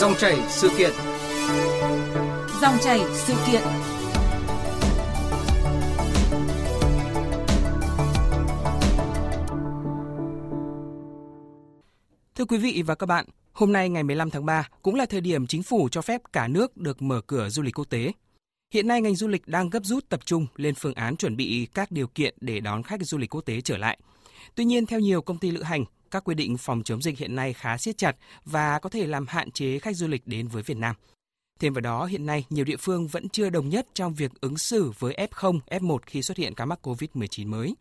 Dòng chảy sự kiện. Thưa quý vị và các bạn, hôm nay ngày 15 tháng 3 cũng là thời điểm chính phủ cho phép cả nước được mở cửa du lịch quốc tế. Hiện nay ngành du lịch đang gấp rút tập trung lên phương án chuẩn bị các điều kiện để đón khách du lịch quốc tế trở lại. Tuy nhiên, theo nhiều công ty lữ hành, các quy định phòng chống dịch hiện nay khá siết chặt và có thể làm hạn chế khách du lịch đến với Việt Nam. Thêm vào đó, hiện nay nhiều địa phương vẫn chưa đồng nhất trong việc ứng xử với F0, F1 khi xuất hiện ca mắc COVID-19 mới.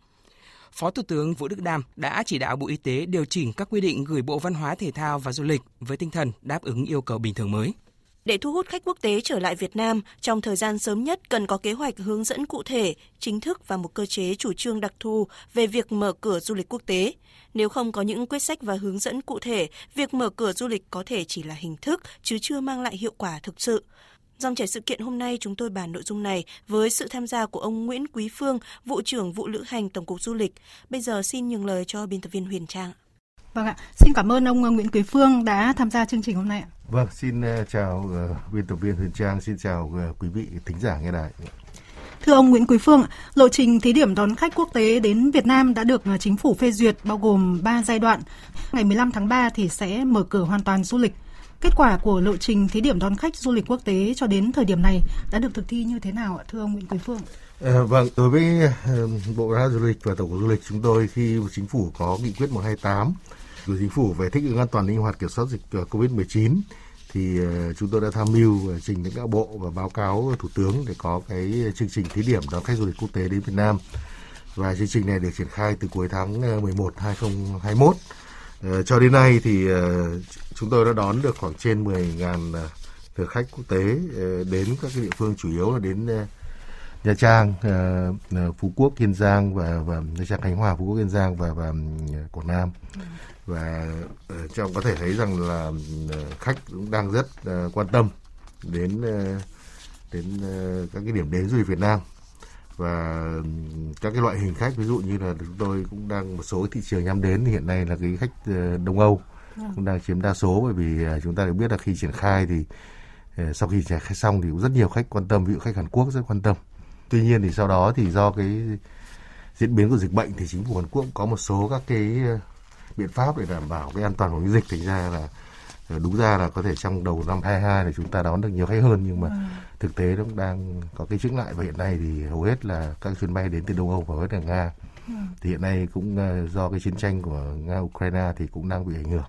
Phó Thủ tướng Vũ Đức Đam đã chỉ đạo Bộ Y tế điều chỉnh các quy định gửi Bộ Văn hóa Thể thao và Du lịch với tinh thần đáp ứng yêu cầu bình thường mới. Để thu hút khách quốc tế trở lại Việt Nam, trong thời gian sớm nhất cần có kế hoạch hướng dẫn cụ thể, chính thức và một cơ chế chủ trương đặc thù về việc mở cửa du lịch quốc tế. Nếu không có những quyết sách và hướng dẫn cụ thể, việc mở cửa du lịch có thể chỉ là hình thức chứ chưa mang lại hiệu quả thực sự. Dòng chảy sự kiện hôm nay chúng tôi bàn nội dung này với sự tham gia của ông Nguyễn Quý Phương, Vụ trưởng Vụ Lữ hành Tổng cục Du lịch. Bây giờ xin nhường lời cho biên tập viên Huyền Trang. Vâng ạ, xin cảm ơn ông Nguyễn Quý Phương đã tham gia chương trình hôm nay ạ. Vâng, xin chào biên tập viên Huyền Trang, xin chào quý vị thính giả nghe đài. Thưa ông Nguyễn Quý Phương, lộ trình thí điểm đón khách quốc tế đến Việt Nam đã được chính phủ phê duyệt bao gồm 3 giai đoạn. Ngày 15 tháng 3 thì sẽ mở cửa hoàn toàn du lịch. Kết quả của lộ trình thí điểm đón khách du lịch quốc tế cho đến thời điểm này đã được thực thi như thế nào ạ, thưa ông Nguyễn Quý Phương? Vâng, đối với Bộ Văn hóa Du lịch và Tổng cục Du lịch, chúng tôi khi chính phủ có nghị quyết 128 của chính phủ về thích ứng an toàn linh hoạt kiểm soát dịch COVID-19 thì chúng tôi đã tham mưu trình đến các bộ và báo cáo Thủ tướng để có cái chương trình thí điểm đón khách du lịch quốc tế đến Việt Nam. Và chương trình này được triển khai từ cuối tháng 11 2021. Cho đến nay thì chúng tôi đã đón được khoảng trên 10.000 lượt khách quốc tế đến các cái địa phương, chủ yếu là đến Nha Trang, Phú Quốc, Kiên Giang và Nha Trang, Khánh Hòa, Phú Quốc, Kiên Giang và Quảng Nam. Và trong có thể thấy rằng là khách cũng đang rất quan tâm đến các cái điểm đến du lịch Việt Nam. Và các cái loại hình khách, ví dụ như là chúng tôi cũng đang một số thị trường nhắm đến thì hiện nay là cái khách Đông Âu cũng đang chiếm đa số, bởi vì chúng ta được biết là khi triển khai thì sau khi triển khai xong thì cũng rất nhiều khách quan tâm, ví dụ khách Hàn Quốc rất quan tâm. Tuy nhiên thì sau đó thì do cái diễn biến của dịch bệnh thì chính phủ Hàn Quốc cũng có một số các cái biện pháp để đảm bảo cái an toàn của cái dịch, thành ra là đúng ra là có thể trong đầu năm 2022 là chúng ta đón được nhiều khách hơn, nhưng mà thực tế nó cũng đang có cái chững lại. Và hiện nay thì hầu hết là các chuyến bay đến từ Đông Âu và hầu hết là Nga. Thì hiện nay cũng do cái chiến tranh của Nga-Ukraine thì cũng đang bị ảnh hưởng.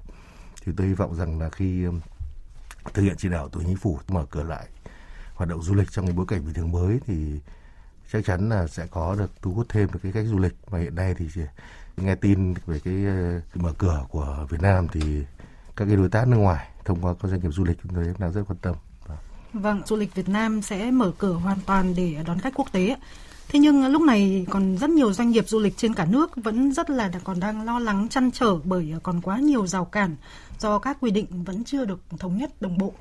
Thì tôi hy vọng rằng là khi thực hiện chỉ đạo của chính phủ mở cửa lại hoạt động du lịch trong cái bối cảnh bình thường mới thì chắc chắn là sẽ có được thu hút thêm được cái khách du lịch. Và hiện nay thì nghe tin về cái mở cửa của Việt Nam thì các cái đối tác nước ngoài thông qua các doanh nghiệp du lịch chúng tôi đang rất quan tâm. Vâng, du lịch Việt Nam sẽ mở cửa hoàn toàn để đón khách quốc tế. Thế nhưng lúc này còn rất nhiều doanh nghiệp du lịch trên cả nước vẫn rất là còn đang lo lắng, trăn trở bởi còn quá nhiều rào cản do các quy định vẫn chưa được thống nhất đồng bộ.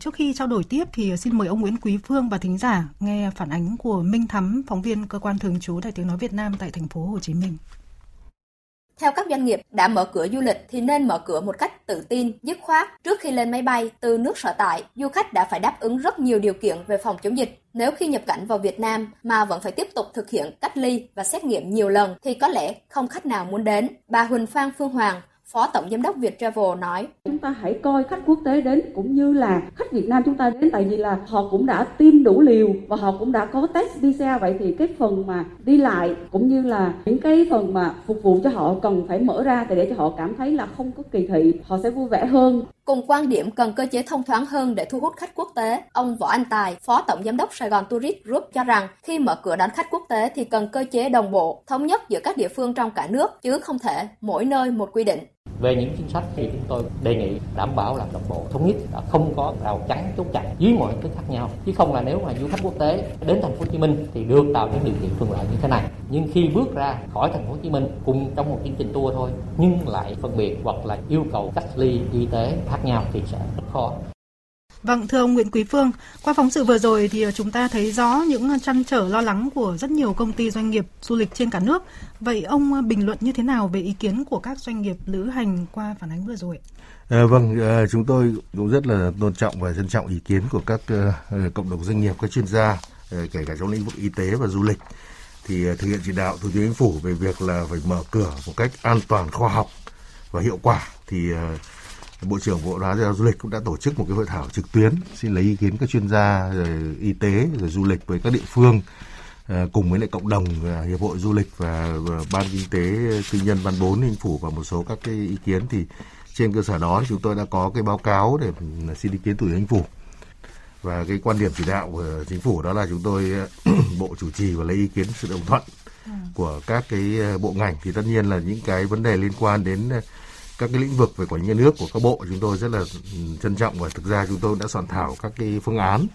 Trước khi trao đổi tiếp thì xin mời ông Nguyễn Quý Phương và thính giả nghe phản ánh của Minh Thắm, phóng viên cơ quan thường trú Đài Tiếng nói Việt Nam tại thành phố Hồ Chí Minh. Theo các doanh nghiệp đã mở cửa du lịch thì nên mở cửa một cách tự tin, dứt khoát. Trước khi lên máy bay từ nước sở tại, du khách đã phải đáp ứng rất nhiều điều kiện về phòng chống dịch. Nếu khi nhập cảnh vào Việt Nam mà vẫn phải tiếp tục thực hiện cách ly và xét nghiệm nhiều lần thì có lẽ không khách nào muốn đến. Bà Huỳnh Phan Phương Hoàng, Phó Tổng Giám đốc Viettravel nói: Chúng ta hãy coi khách quốc tế đến cũng như là khách Việt Nam chúng ta đến, tại vì là họ cũng đã tiêm đủ liều và họ cũng đã có test PCR, vậy thì cái phần mà đi lại cũng như là những cái phần mà phục vụ cho họ cần phải mở ra để cho họ cảm thấy là không có kỳ thị, họ sẽ vui vẻ hơn. Cùng quan điểm cần cơ chế thông thoáng hơn để thu hút khách quốc tế, ông Võ Anh Tài, Phó Tổng Giám đốc Sài Gòn Tourist Group cho rằng khi mở cửa đón khách quốc tế thì cần cơ chế đồng bộ, thống nhất giữa các địa phương trong cả nước chứ không thể mỗi nơi một quy định. Về những chính sách thì chúng tôi đề nghị đảm bảo làm đồng bộ, thống nhất, không có rào chắn, chốt chặn dưới mọi hình thức khác nhau. Chứ không là nếu mà du khách quốc tế đến thành phố Hồ Chí Minh thì được tạo những điều kiện thuận lợi như thế này, nhưng khi bước ra khỏi thành phố Hồ Chí Minh cùng trong một chương trình tour thôi nhưng lại phân biệt hoặc là yêu cầu cách ly y tế khác nhau thì sẽ rất khó. Vâng, thưa ông Nguyễn Quý Phương, qua phóng sự vừa rồi thì chúng ta thấy rõ những trăn trở lo lắng của rất nhiều công ty doanh nghiệp du lịch trên cả nước. Vậy ông bình luận như thế nào về ý kiến của các doanh nghiệp lữ hành qua phản ánh vừa rồi? Chúng tôi cũng rất là tôn trọng và trân trọng ý kiến của các cộng đồng doanh nghiệp, các chuyên gia, kể cả trong lĩnh vực y tế và du lịch. Thì thực hiện chỉ đạo Thủ tướng Chính phủ về việc là phải mở cửa một cách an toàn, khoa học và hiệu quả thì Bộ trưởng Bộ Văn hóa Du lịch cũng đã tổ chức một cái hội thảo trực tuyến xin lấy ý kiến các chuyên gia rồi y tế rồi du lịch với các địa phương cùng với lại cộng đồng Hiệp hội Du lịch và Ban Kinh tế Tư nhân Văn 4 Chính phủ và một số các cái ý kiến. Thì trên cơ sở đó chúng tôi đã có cái báo cáo để xin ý kiến Thủ tướng Chính phủ. Và cái quan điểm chỉ đạo của Chính phủ đó là chúng tôi Bộ chủ trì và lấy ý kiến sự đồng thuận của các cái bộ ngành. Thì tất nhiên là những cái vấn đề liên quan đến các cái lĩnh vực về quản lý nhà nước của các bộ chúng tôi rất là trân trọng, và thực ra chúng tôi đã soạn thảo các cái phương án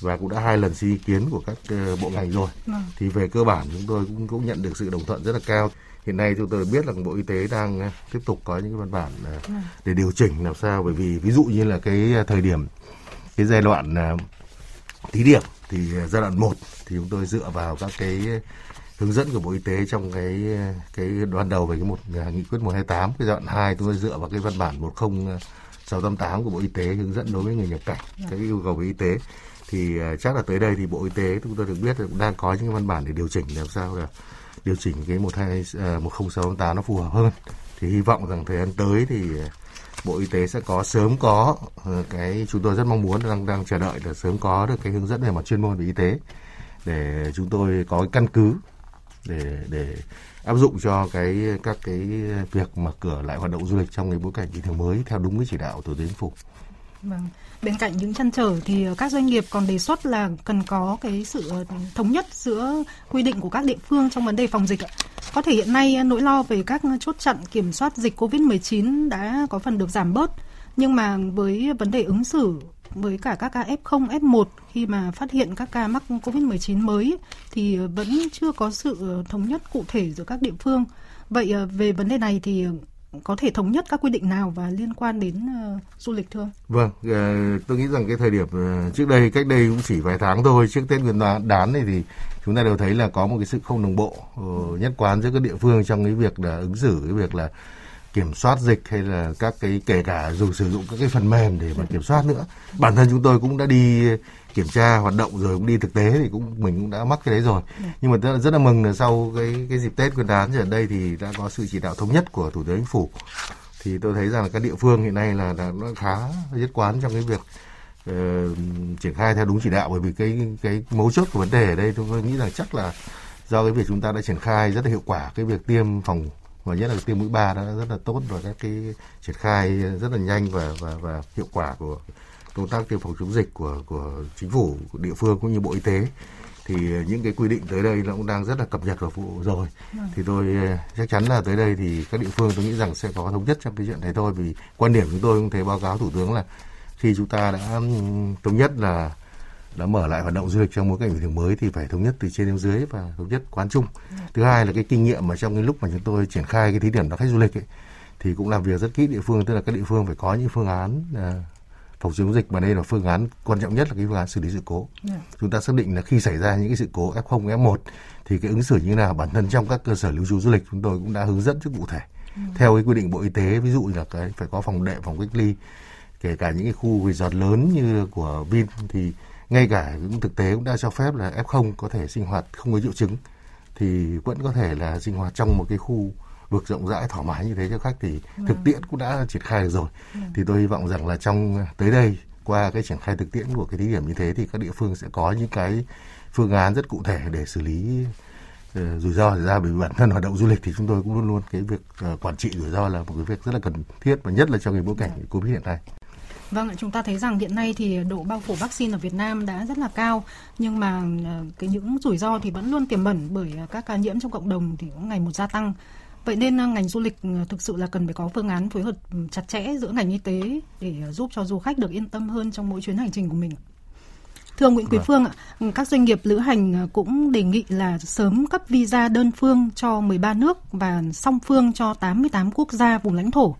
và cũng đã 2 lần xin ý kiến của các bộ ngành rồi. Thì về cơ bản chúng tôi cũng nhận được sự đồng thuận rất là cao. Hiện nay chúng tôi biết là Bộ Y tế đang tiếp tục có những cái văn bản để điều chỉnh làm sao, bởi vì ví dụ như là cái thời điểm cái giai đoạn thí điểm thì giai đoạn 1 thì chúng tôi dựa vào các cái hướng dẫn của Bộ Y tế trong cái ban đầu về cái nghị quyết 128, cái giai đoạn 2 chúng tôi dựa vào cái văn bản 10688 của Bộ Y tế hướng dẫn đối với người nhập cảnh, cái yêu cầu về y tế. Thì chắc là tới đây thì Bộ Y tế chúng tôi được biết là cũng đang có những văn bản để điều chỉnh làm sao là điều chỉnh cái 10688 nó phù hợp hơn. Thì hy vọng rằng thời gian tới thì Bộ Y tế sẽ sớm có cái chúng tôi rất mong muốn đang chờ đợi là sớm có được cái hướng dẫn về mặt chuyên môn về y tế để chúng tôi có cái căn cứ để áp dụng cho các cái việc mở cửa lại hoạt động du lịch trong cái bối cảnh bình thường mới theo đúng cái chỉ đạo Thủ tướng Chính phủ. Vâng. Bên cạnh những trăn trở thì các doanh nghiệp còn đề xuất là cần có cái sự thống nhất giữa quy định của các địa phương trong vấn đề phòng dịch. Có thể hiện nay nỗi lo về các chốt chặn kiểm soát dịch COVID-19 đã có phần được giảm bớt, nhưng mà với vấn đề ứng xử với cả các ca F0, F1 khi mà phát hiện các ca mắc COVID-19 mới thì vẫn chưa có sự thống nhất cụ thể giữa các địa phương. Vậy về vấn đề này thì có thể thống nhất các quy định nào và liên quan đến du lịch thưa? Vâng, tôi nghĩ rằng cái thời điểm cách đây cũng chỉ vài tháng thôi, trước Tết Nguyên Đán này thì chúng ta đều thấy là có một cái sự không đồng bộ nhất quán giữa các địa phương trong cái việc là ứng xử, cái việc là kiểm soát dịch hay là các cái kể cả dù sử dụng các cái phần mềm để mà kiểm soát nữa. Bản thân chúng tôi cũng đã đi kiểm tra hoạt động rồi, cũng đi thực tế thì mình cũng đã mắc cái đấy rồi. Nhưng mà rất là mừng là sau cái dịp Tết Nguyên Đán ở đây thì đã có sự chỉ đạo thống nhất của Thủ tướng Chính phủ. Thì tôi thấy rằng là các địa phương hiện nay là nó khá nhất quán trong cái việc triển khai theo đúng chỉ đạo, bởi vì cái mấu chốt của vấn đề ở đây tôi nghĩ rằng chắc là do cái việc chúng ta đã triển khai rất là hiệu quả cái việc tiêm phòng và nhất là tiêm mũi 3 đã rất là tốt và các cái triển khai rất là nhanh và hiệu quả của công tác tiêm phòng chống dịch của Chính phủ, của địa phương cũng như Bộ Y tế. Thì những cái quy định tới đây nó cũng đang rất là cập nhật và phụ rồi. Thì tôi chắc chắn là tới đây thì các địa phương tôi nghĩ rằng sẽ có thống nhất trong cái chuyện này thôi, vì quan điểm chúng tôi cũng thấy báo cáo Thủ tướng là khi chúng ta đã thống nhất là đã mở lại hoạt động du lịch trong bối cảnh bình thường mới thì phải thống nhất từ trên đến dưới và thống nhất quán chung. Thứ hai là cái kinh nghiệm mà trong cái lúc mà chúng tôi triển khai cái thí điểm đón khách du lịch ấy, thì cũng làm việc rất kỹ địa phương, tức là các địa phương phải có những phương án phòng chống dịch, mà đây là phương án quan trọng nhất là cái phương án xử lý sự cố. Chúng ta xác định là khi xảy ra những cái sự cố F0, F1 thì cái ứng xử như nào. Bản thân trong các cơ sở lưu trú du lịch chúng tôi cũng đã hướng dẫn rất cụ thể theo cái quy định Bộ Y tế, ví dụ là cái phải có phòng đệm, phòng cách ly, kể cả những cái khu resort lớn như của Vin thì ngay cả những thực tế cũng đã cho phép là F0 có thể sinh hoạt không có triệu chứng thì vẫn có thể là sinh hoạt trong một cái khu vực rộng rãi thoải mái như thế cho khách, thì thực tiễn cũng đã triển khai được rồi. Thì tôi hy vọng rằng là trong tới đây qua cái triển khai thực tiễn của cái thí điểm như thế thì các địa phương sẽ có những cái phương án rất cụ thể để xử lý rủi ro xảy ra, bởi vì bản thân hoạt động du lịch thì chúng tôi cũng luôn luôn cái việc quản trị rủi ro là một cái việc rất là cần thiết, và nhất là trong cái bối cảnh Covid hiện nay. Vâng, chúng ta thấy rằng hiện nay thì độ bao phủ vaccine ở Việt Nam đã rất là cao, nhưng mà những rủi ro thì vẫn luôn tiềm ẩn bởi các ca nhiễm trong cộng đồng thì cũng ngày một gia tăng. Vậy nên ngành du lịch thực sự là cần phải có phương án phối hợp chặt chẽ giữa ngành y tế để giúp cho du khách được yên tâm hơn trong mỗi chuyến hành trình của mình. Thưa ông Nguyễn Quý Phương, các doanh nghiệp lữ hành cũng đề nghị là sớm cấp visa đơn phương cho 13 nước và song phương cho 88 quốc gia vùng lãnh thổ.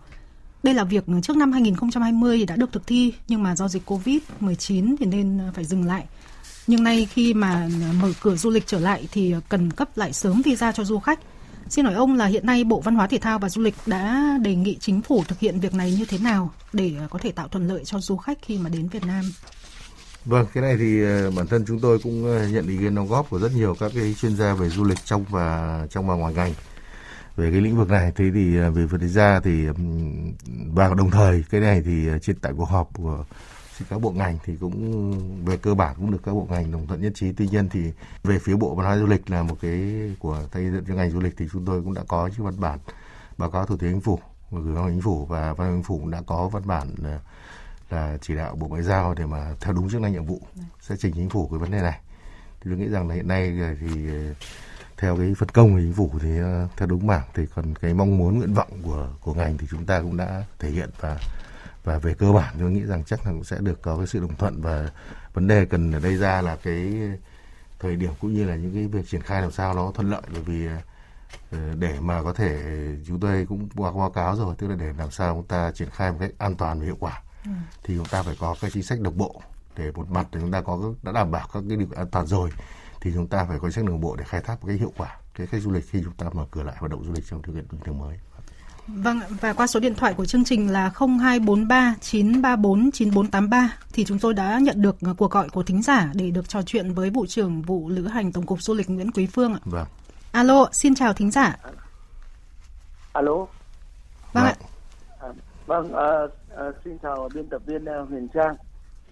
Đây là việc trước năm 2020 thì đã được thực thi, nhưng mà do dịch Covid-19 thì nên phải dừng lại. Nhưng nay khi mà mở cửa du lịch trở lại thì cần cấp lại sớm visa cho du khách. Xin hỏi ông là hiện nay Bộ Văn hóa Thể thao và Du lịch đã đề nghị chính phủ thực hiện việc này như thế nào để có thể tạo thuận lợi cho du khách khi mà đến Việt Nam? Vâng, cái này thì bản thân chúng tôi cũng nhận ý kiến đóng góp của rất nhiều các cái chuyên gia về du lịch trong và ngoài ngành về cái lĩnh vực này. Thế thì về phần ra thì và đồng thời cái này thì trên tại cuộc họp của các bộ ngành thì cũng về cơ bản cũng được các bộ ngành đồng thuận nhất trí. Tuy nhiên thì về phía Bộ Văn hóa Du lịch là một cái của thay dựng cho ngành du lịch thì chúng tôi cũng đã có những văn bản báo cáo Thủ tướng Chính phủ, gửi Văn phòng Chính phủ, và Văn phòng Chính phủ cũng đã có văn bản là chỉ đạo Bộ Ngoại giao để mà theo đúng chức năng nhiệm vụ sẽ trình Chính phủ cái vấn đề này. Thì tôi nghĩ rằng là hiện nay thì theo cái phân công của Chính phủ thì theo đúng mảng, thì còn cái mong muốn nguyện vọng của ngành thì chúng ta cũng đã thể hiện, và về cơ bản tôi nghĩ rằng chắc là cũng sẽ được có cái sự đồng thuận. Và vấn đề cần ở đây ra là cái thời điểm cũng như là những cái việc triển khai làm sao nó thuận lợi, bởi vì để mà có thể chúng tôi cũng báo cáo rồi, tức là để làm sao chúng ta triển khai một cách an toàn và hiệu quả thì chúng ta phải có cái chính sách đồng bộ. Để một mặt thì chúng ta đã đảm bảo các cái điều an toàn rồi thì chúng ta phải có chính sách đồng bộ để khai thác một cái hiệu quả cái khách du lịch khi chúng ta mở cửa lại hoạt động du lịch trong điều kiện bình thường mới. Vâng, và qua số điện thoại của chương trình là 0243 934 9483 thì chúng tôi đã nhận được cuộc gọi của thính giả để được trò chuyện với Vụ trưởng Vụ Lữ hành Tổng cục Du lịch Nguyễn Quý Phương ạ. Vâng. Alo, xin chào thính giả. Alo. Vâng ạ. Vâng, xin chào biên tập viên Huyền Trang.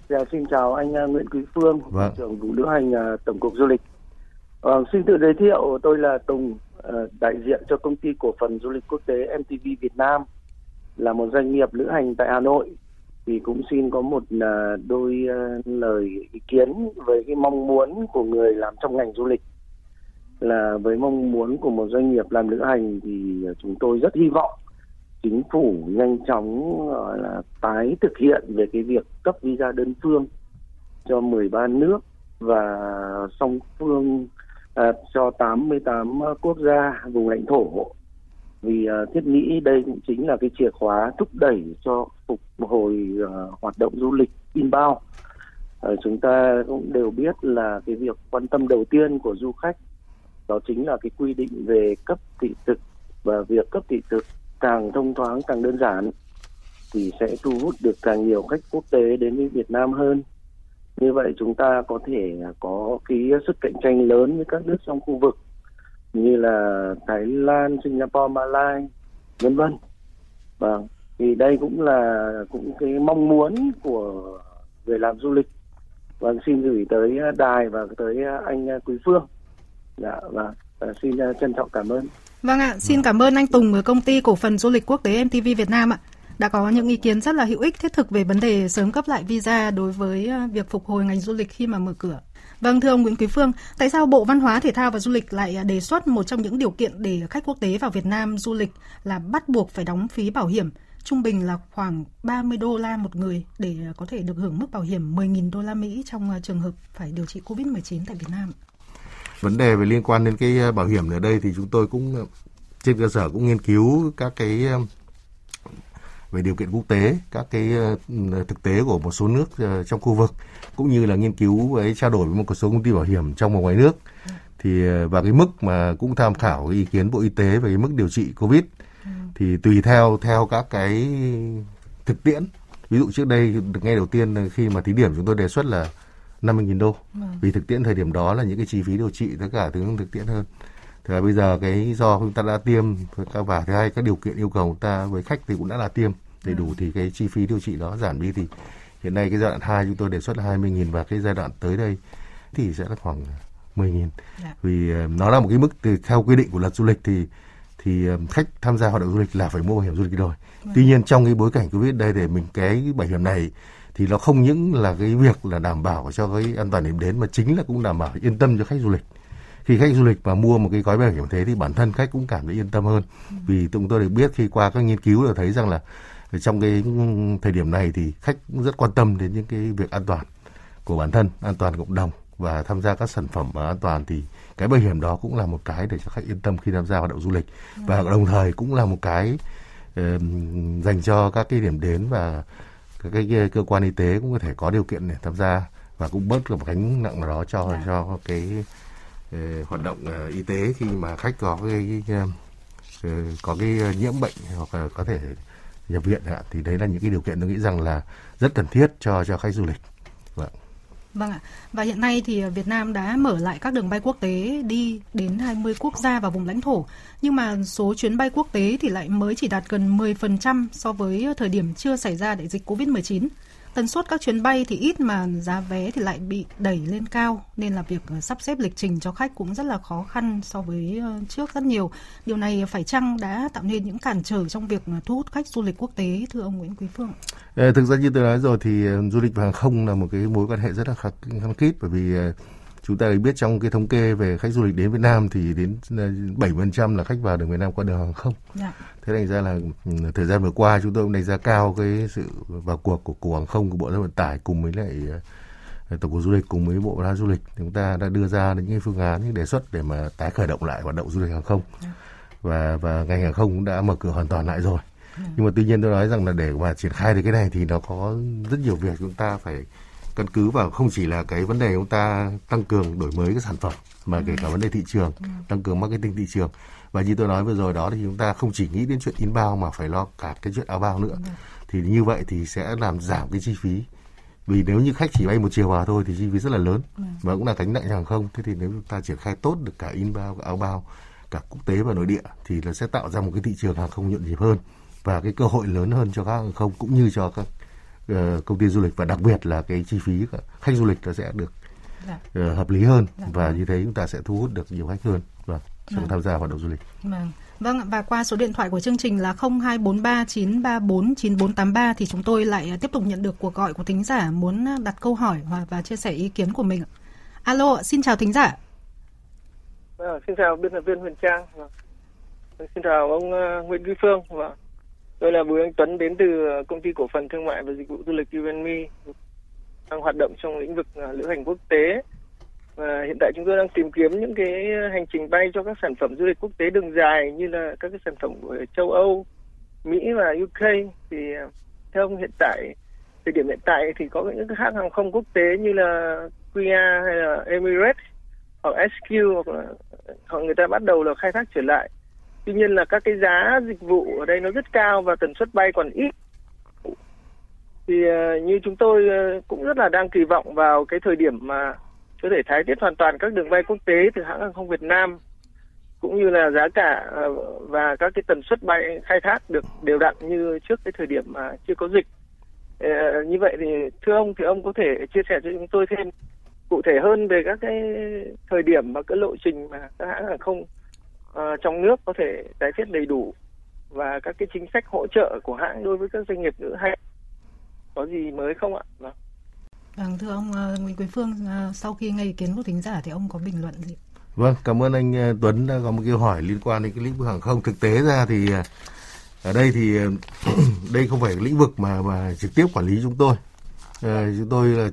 Và xin chào anh Nguyễn Quý Phương, Vụ trưởng Vụ Lữ hành Tổng cục Du lịch. Xin tự giới thiệu, tôi là Tùng, đại diện cho Công ty Cổ phần Du lịch Quốc tế MTV Việt Nam, là một doanh nghiệp lữ hành tại Hà Nội. Thì cũng xin có một đôi lời ý kiến với cái mong muốn của người làm trong ngành du lịch. Là với mong muốn của một doanh nghiệp làm lữ hành thì chúng tôi rất hy vọng chính phủ nhanh chóng là tái thực hiện về cái việc cấp visa đơn phương cho 13 nước và song phương cho 88 quốc gia vùng lãnh thổ, vì thiết nghĩ đây cũng chính là cái chìa khóa thúc đẩy cho phục hồi hoạt động du lịch inbound. Chúng ta cũng đều biết là cái việc quan tâm đầu tiên của du khách đó chính là cái quy định về cấp thị thực, và việc cấp thị thực càng thông thoáng càng đơn giản thì sẽ thu hút được càng nhiều khách quốc tế đến với Việt Nam hơn. Như vậy chúng ta có thể có cái sức cạnh tranh lớn với các nước trong khu vực như là Thái Lan, Singapore, Malaysia, vân vân. Và thì đây cũng là cái mong muốn của người làm du lịch. Và xin gửi tới đài và tới anh Quý Phương. Dạ, và xin trân trọng cảm ơn. Vâng ạ, xin cảm ơn anh Tùng ở Công ty Cổ phần Du lịch Quốc tế MTV Việt Nam ạ. Đã có những ý kiến rất là hữu ích, thiết thực về vấn đề sớm cấp lại visa đối với việc phục hồi ngành du lịch khi mà mở cửa. Vâng, thưa ông Nguyễn Quý Phương, tại sao Bộ Văn hóa, Thể thao và Du lịch lại đề xuất một trong những điều kiện để khách quốc tế vào Việt Nam du lịch là bắt buộc phải đóng phí bảo hiểm, trung bình là khoảng $30 một người để có thể được hưởng mức bảo hiểm $10,000 trong trường hợp phải điều trị COVID-19 tại Việt Nam? Vấn đề về liên quan đến cái bảo hiểm ở đây thì chúng tôi cũng trên cơ sở cũng nghiên cứu các cái về điều kiện quốc tế, các cái thực tế của một số nước trong khu vực, cũng như là nghiên cứu với trao đổi với một số công ty bảo hiểm trong và ngoài nước. Thì và cái mức mà cũng tham khảo ý kiến Bộ Y tế về cái mức điều trị COVID thì tùy theo các cái thực tiễn. Ví dụ trước đây ngay đầu tiên khi mà thí điểm chúng tôi đề xuất là $50,000, vì thực tiễn thời điểm đó là những cái chi phí điều trị tất cả thứ thực tiễn hơn. Thì bây giờ cái do chúng ta đã tiêm và thứ hai các điều kiện yêu cầu chúng ta với khách thì cũng đã là tiêm đầy đủ thì cái chi phí điều trị đó giảm đi. Thì hiện nay cái giai đoạn 2 chúng tôi đề xuất là $20,000 và cái giai đoạn tới đây thì sẽ là khoảng $10,000. Vì nó là một cái mức từ theo quy định của luật du lịch thì khách tham gia hoạt động du lịch là phải mua bảo hiểm du lịch rồi. Tuy nhiên trong cái bối cảnh Covid đây để mình cái bảo hiểm này thì nó không những là cái việc là đảm bảo cho cái an toàn điểm đến mà chính là cũng đảm bảo yên tâm cho khách du lịch. Khi khách du lịch mà mua một cái gói bảo hiểm thế thì bản thân khách cũng cảm thấy yên tâm hơn. Vì chúng tôi được biết khi qua các nghiên cứu là thấy rằng là trong cái thời điểm này thì khách cũng rất quan tâm đến những cái việc an toàn của bản thân, an toàn cộng đồng và tham gia các sản phẩm an toàn, thì cái bảo hiểm đó cũng là một cái để cho khách yên tâm khi tham gia hoạt động du lịch. Và đồng thời cũng là một cái dành cho các cái điểm đến và các cái cơ quan y tế cũng có thể có điều kiện để tham gia và cũng bớt được một gánh nặng nào đó cho cái hoạt động y tế khi mà khách có cái nhiễm bệnh hoặc là có thể nhập viện ạ, thì đấy là những cái điều kiện tôi nghĩ rằng là rất cần thiết cho khách du lịch. Vâng ạ. Và hiện nay thì Việt Nam đã mở lại các đường bay quốc tế đi đến 20 quốc gia và vùng lãnh thổ. Nhưng mà số chuyến bay quốc tế thì lại mới chỉ đạt gần 10% so với thời điểm chưa xảy ra đại dịch COVID-19. Tần suất các chuyến bay thì ít mà giá vé thì lại bị đẩy lên cao, nên là việc sắp xếp lịch trình cho khách cũng rất là khó khăn so với trước rất nhiều. Điều này phải chăng đã tạo nên những cản trở trong việc thu hút khách du lịch quốc tế, thưa ông Nguyễn Quý Phương? Thực ra như tôi nói rồi thì du lịch và hàng không là một cái mối quan hệ rất là khăng khít, bởi vì chúng ta biết trong cái thống kê về khách du lịch đến Việt Nam thì đến 7% là khách vào đường Việt Nam qua đường hàng không. Dạ. Thế thành ra là thời gian vừa qua chúng tôi cũng đánh giá cao cái sự vào cuộc của Cục Hàng không, của Bộ Giao thông Vận tải cùng với lại Tổng cục Du lịch cùng với Bộ Văn hóa Du lịch. Chúng ta đã đưa ra những phương án, những đề xuất để mà tái khởi động lại hoạt động du lịch hàng không. Dạ. Và ngành hàng không cũng đã mở cửa hoàn toàn lại rồi. Dạ. Nhưng mà tuy nhiên tôi nói rằng là để mà triển khai được cái này thì nó có rất nhiều việc chúng ta phải căn cứ vào, không chỉ là cái vấn đề chúng ta tăng cường đổi mới cái sản phẩm mà kể cả vấn đề thị trường, tăng cường marketing thị trường. Và như tôi nói vừa rồi đó thì chúng ta không chỉ nghĩ đến chuyện inbound mà phải lo cả cái chuyện outbound nữa. Thì như vậy thì sẽ làm giảm cái chi phí. Vì nếu như khách chỉ bay một chiều vào thôi thì chi phí rất là lớn và cũng là gánh nặng hàng không. Thế thì nếu chúng ta triển khai tốt được cả inbound, cả outbound, cả quốc tế và nội địa thì nó sẽ tạo ra một cái thị trường hàng không nhộn nhịp hơn và cái cơ hội lớn hơn cho các hàng không cũng như cho các công ty du lịch, và đặc biệt là cái chi phí khách du lịch nó sẽ được hợp lý hơn và như thế chúng ta sẽ thu hút được nhiều khách hơn và trong tham gia hoạt động du lịch. Vâng, và qua số điện thoại của chương trình là 0243 934 9483 thì chúng tôi lại tiếp tục nhận được cuộc gọi của thính giả muốn đặt câu hỏi và chia sẻ ý kiến của mình. Alo, xin chào thính giả. Xin chào biên tập viên Huyền Trang. Xin chào ông Nguyễn Duy Phương. Tôi là Bùi Anh Tuấn đến từ Công ty Cổ phần Thương mại và Dịch vụ Du lịch Evenme, đang hoạt động trong lĩnh vực lữ hành quốc tế. Và hiện tại chúng tôi đang tìm kiếm những cái hành trình bay cho các sản phẩm du lịch quốc tế đường dài như là các cái sản phẩm của châu Âu, Mỹ và UK. Thì theo ông hiện tại, thời điểm hiện tại thì có những cái hãng hàng không quốc tế như là Qantas hay là Emirates hoặc SQ hoặc người ta bắt đầu là khai thác trở lại. Tuy nhiên là các cái giá dịch vụ ở đây nó rất cao và tần suất bay còn ít. Thì như chúng tôi cũng rất là đang kỳ vọng vào cái thời điểm mà có thể tái thiết hoàn toàn các đường bay quốc tế từ hãng hàng không Việt Nam, cũng như là giá cả và các cái tần suất bay khai thác được đều đặn như trước cái thời điểm mà chưa có dịch. Như vậy thì thưa ông, thì ông có thể chia sẻ cho chúng tôi thêm cụ thể hơn về các cái thời điểm và cái lộ trình mà các hãng hàng không trong nước có thể tái thiết đầy đủ và các cái chính sách hỗ trợ của hãng đối với các doanh nghiệp lữ hành có gì mới không ạ? Vâng, thưa ông Nguyễn Quý Phương, sau khi nghe ý kiến của thính giả thì ông có bình luận gì? Vâng, cảm ơn anh Tuấn đã có một câu hỏi liên quan đến cái lĩnh vực hàng không. Thực tế ra thì ở đây thì đây không phải lĩnh vực mà trực tiếp quản lý chúng tôi.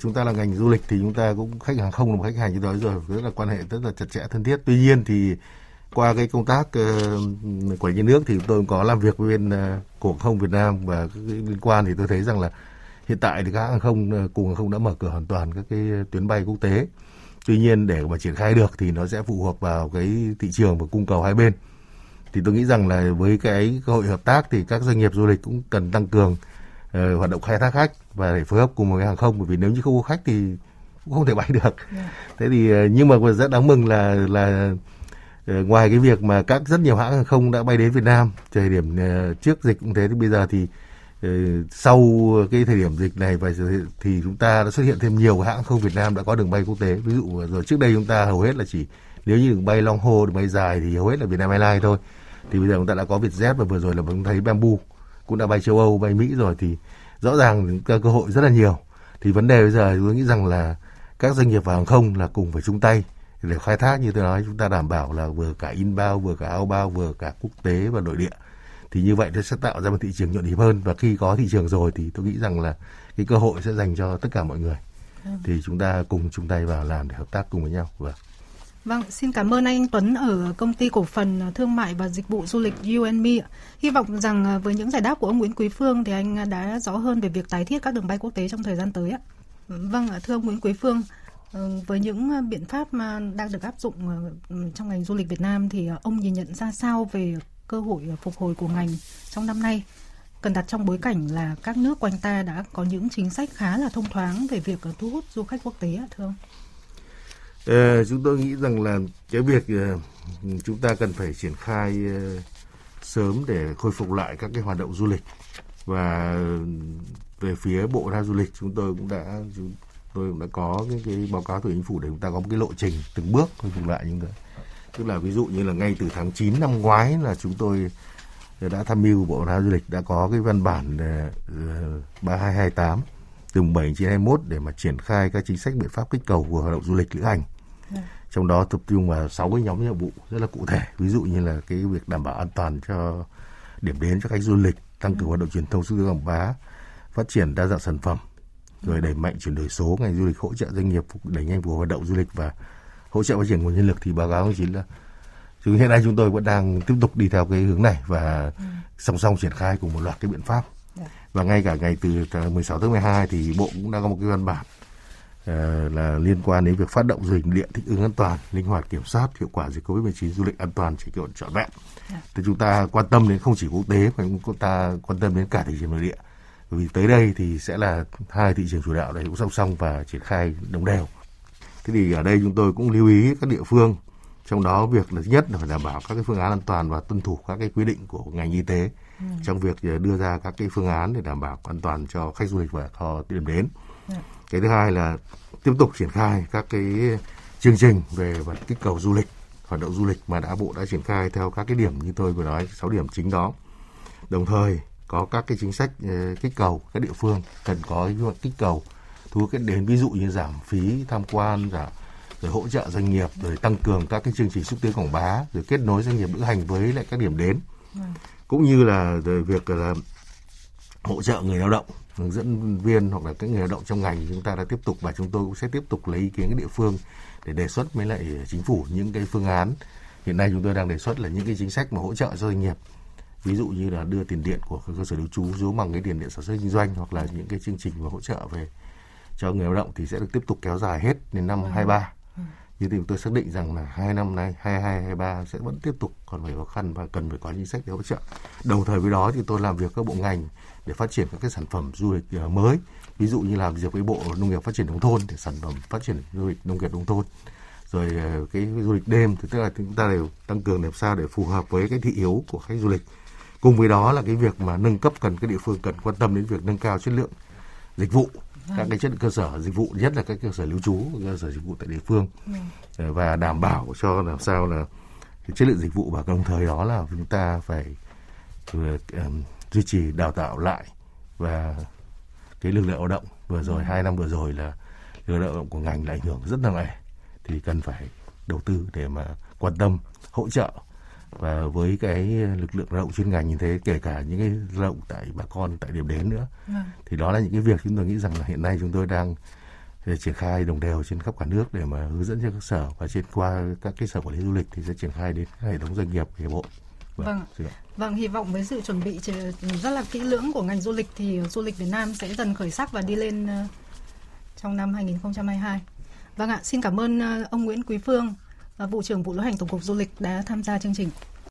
Chúng ta là ngành du lịch thì chúng ta cũng khách hàng không là một khách hàng như đó rồi, rất là quan hệ rất là chặt chẽ thân thiết. Tuy nhiên thì qua cái công tác của nhà nước thì tôi cũng có làm việc với bên Cục Hàng không Việt Nam và các liên quan, thì tôi thấy rằng là hiện tại thì các hãng hàng không, Cục Hàng không đã mở cửa hoàn toàn các cái tuyến bay quốc tế. Tuy nhiên để mà triển khai được thì nó sẽ phụ thuộc vào cái thị trường và cung cầu hai bên. Thì tôi nghĩ rằng là với cái cơ hội hợp tác thì các doanh nghiệp du lịch cũng cần tăng cường hoạt động khai thác khách và để phối hợp cùng với hàng không, bởi vì nếu như không có khách thì cũng không thể bay được. Thế thì nhưng mà rất đáng mừng là ngoài cái việc mà rất nhiều hãng hàng không đã bay đến Việt Nam thời điểm trước dịch cũng thế, thì bây giờ thì sau cái thời điểm dịch này và thì chúng ta đã xuất hiện thêm nhiều hãng hàng không Việt Nam đã có đường bay quốc tế. Ví dụ rồi trước đây chúng ta hầu hết là chỉ nếu như đường bay long haul, đường bay dài thì hầu hết là Vietnam Airlines thôi. Thì bây giờ chúng ta đã có Vietjet và vừa rồi là chúng thấy Bamboo cũng đã bay châu Âu, bay Mỹ rồi, thì rõ ràng chúng ta cơ hội rất là nhiều. Thì vấn đề bây giờ tôi nghĩ rằng là các doanh nghiệp và hàng không là cùng phải chung tay để khai thác, như tôi nói, chúng ta đảm bảo là vừa cả inbound, vừa cả outbound, vừa cả quốc tế và nội địa. Thì như vậy nó sẽ tạo ra một thị trường nhộn nhịp hơn, và khi có thị trường rồi thì tôi nghĩ rằng là cái cơ hội sẽ dành cho tất cả mọi người. Thì chúng ta cùng chung tay vào làm để hợp tác cùng với nhau. Vâng, xin cảm ơn anh Tuấn ở Công ty Cổ phần Thương mại và Dịch vụ Du lịch U&Me. Hy vọng rằng với những giải đáp của ông Nguyễn Quý Phương thì anh đã rõ hơn về việc tái thiết các đường bay quốc tế trong thời gian tới. Vâng, thưa ông Nguyễn Quý Phương, với những biện pháp mà đang được áp dụng trong ngành du lịch Việt Nam thì ông nhìn nhận ra sao về cơ hội phục hồi của ngành trong năm nay? Cần đặt trong bối cảnh là các nước quanh ta đã có những chính sách khá là thông thoáng về việc thu hút du khách quốc tế, thưa ông? Chúng tôi nghĩ rằng là cái việc chúng ta cần phải triển khai sớm để khôi phục lại các cái hoạt động du lịch, và về phía Bộ Văn hóa Du lịch chúng tôi cũng đã có cái báo cáo từ chính phủ để chúng ta có một cái lộ trình từng bước khôi phục lại những cái, tức là ví dụ như là ngay từ tháng 9 năm ngoái là chúng tôi đã tham mưu Bộ Văn hóa Du lịch đã có cái văn bản 3228 từ 7/21 để mà triển khai các chính sách biện pháp kích cầu của hoạt động du lịch lữ hành. Trong đó tập trung vào 6 cái nhóm nhiệm vụ rất là cụ thể. Ví dụ như là cái việc đảm bảo an toàn cho điểm đến cho khách du lịch, tăng cường hoạt động truyền thông xúc tiến quảng bá, phát triển đa dạng sản phẩm, rồi đẩy mạnh chuyển đổi số ngành du lịch, hỗ trợ doanh nghiệp đẩy nhanh phục hồi hoạt động du lịch và hỗ trợ phát triển nguồn nhân lực. Thì báo cáo chính là hiện nay chúng tôi vẫn đang tiếp tục đi theo cái hướng này và song song triển khai cùng một loạt cái biện pháp. Và ngay cả ngày từ 16 tháng 12 thì Bộ cũng đã có một cái văn bản là liên quan đến việc phát động du lịch địa thích ứng an toàn, linh hoạt, kiểm soát hiệu quả dịch Covid-19, du lịch an toàn chỉ kiểu trọn vẹn. Thì chúng ta quan tâm đến không chỉ quốc tế mà chúng ta quan tâm đến cả thị trường nội địa. Bởi vì tới đây thì sẽ là hai thị trường chủ đạo này cũng song song và triển khai đồng đều. Thế thì ở đây chúng tôi cũng lưu ý các địa phương, trong đó việc là thứ nhất là phải đảm bảo các cái phương án an toàn và tuân thủ các cái quy định của ngành y tế trong việc đưa ra các cái phương án để đảm bảo an toàn cho khách du lịch và cho điểm đến. Cái thứ hai là tiếp tục triển khai các cái chương trình về kích cầu du lịch, hoạt động du lịch mà Bộ đã triển khai theo các cái điểm như tôi vừa nói, 6 điểm chính đó. Đồng thời có các cái chính sách kích cầu, các địa phương cần có kích cầu thu hút đến, ví dụ như giảm phí tham quan, rồi hỗ trợ doanh nghiệp, rồi tăng cường các cái chương trình xúc tiến quảng bá, rồi kết nối doanh nghiệp lữ hành với lại các điểm đến. Cũng như là việc là hỗ trợ người lao động, hướng dẫn viên hoặc là các người lao động trong ngành chúng ta đã tiếp tục, và chúng tôi cũng sẽ tiếp tục lấy ý kiến các địa phương để đề xuất với lại chính phủ những cái phương án. Hiện nay chúng tôi đang đề xuất là những cái chính sách mà hỗ trợ cho doanh nghiệp, ví dụ như là đưa tiền điện của cơ sở lưu trú xuống bằng cái tiền điện sản xuất kinh doanh, hoặc là những cái chương trình mà hỗ trợ về cho người lao động thì sẽ được tiếp tục kéo dài hết đến năm 2023. Như thì tôi xác định rằng là 2 năm nay, 22, 23 sẽ vẫn tiếp tục còn phải khó khăn và cần phải có chính sách để hỗ trợ. Đồng thời với đó thì tôi làm việc các bộ ngành để phát triển các cái sản phẩm du lịch mới. Ví dụ như làm việc với Bộ Nông nghiệp Phát triển Nông thôn thì sản phẩm phát triển du lịch nông nghiệp nông thôn. Rồi cái du lịch đêm thì tức là chúng ta đều tăng cường làm sao để phù hợp với cái thị hiếu của khách du lịch. Cùng với đó là cái việc mà nâng cấp, các địa phương cần quan tâm đến việc nâng cao chất lượng dịch vụ, các cái chất cơ sở dịch vụ, nhất là các cơ sở lưu trú, cơ sở dịch vụ tại địa phương, và đảm bảo cho làm sao là chất lượng dịch vụ, và đồng thời đó là chúng ta phải duy trì đào tạo lại và cái lực lượng lao động. Vừa rồi 2 năm vừa rồi là lực lượng lao động của ngành là ảnh hưởng rất nặng nề, thì cần phải đầu tư để mà quan tâm hỗ trợ, và với cái lực lượng lao động chuyên ngành như thế, kể cả những cái lao động tại bà con tại điểm đến nữa, thì đó là những cái việc chúng tôi nghĩ rằng là hiện nay chúng tôi đang triển khai đồng đều trên khắp cả nước để mà hướng dẫn cho các sở, và trên qua các cái sở quản lý du lịch thì sẽ triển khai đến hệ thống doanh nghiệp, hiệp hội. Vâng, hy vọng với sự chuẩn bị rất là kỹ lưỡng của ngành du lịch thì du lịch Việt Nam sẽ dần khởi sắc và đi lên trong năm 2022. Vâng ạ, xin cảm ơn ông Nguyễn Quý Phương, Vụ trưởng Vụ Lữ hành Tổng cục Du lịch đã tham gia chương trình.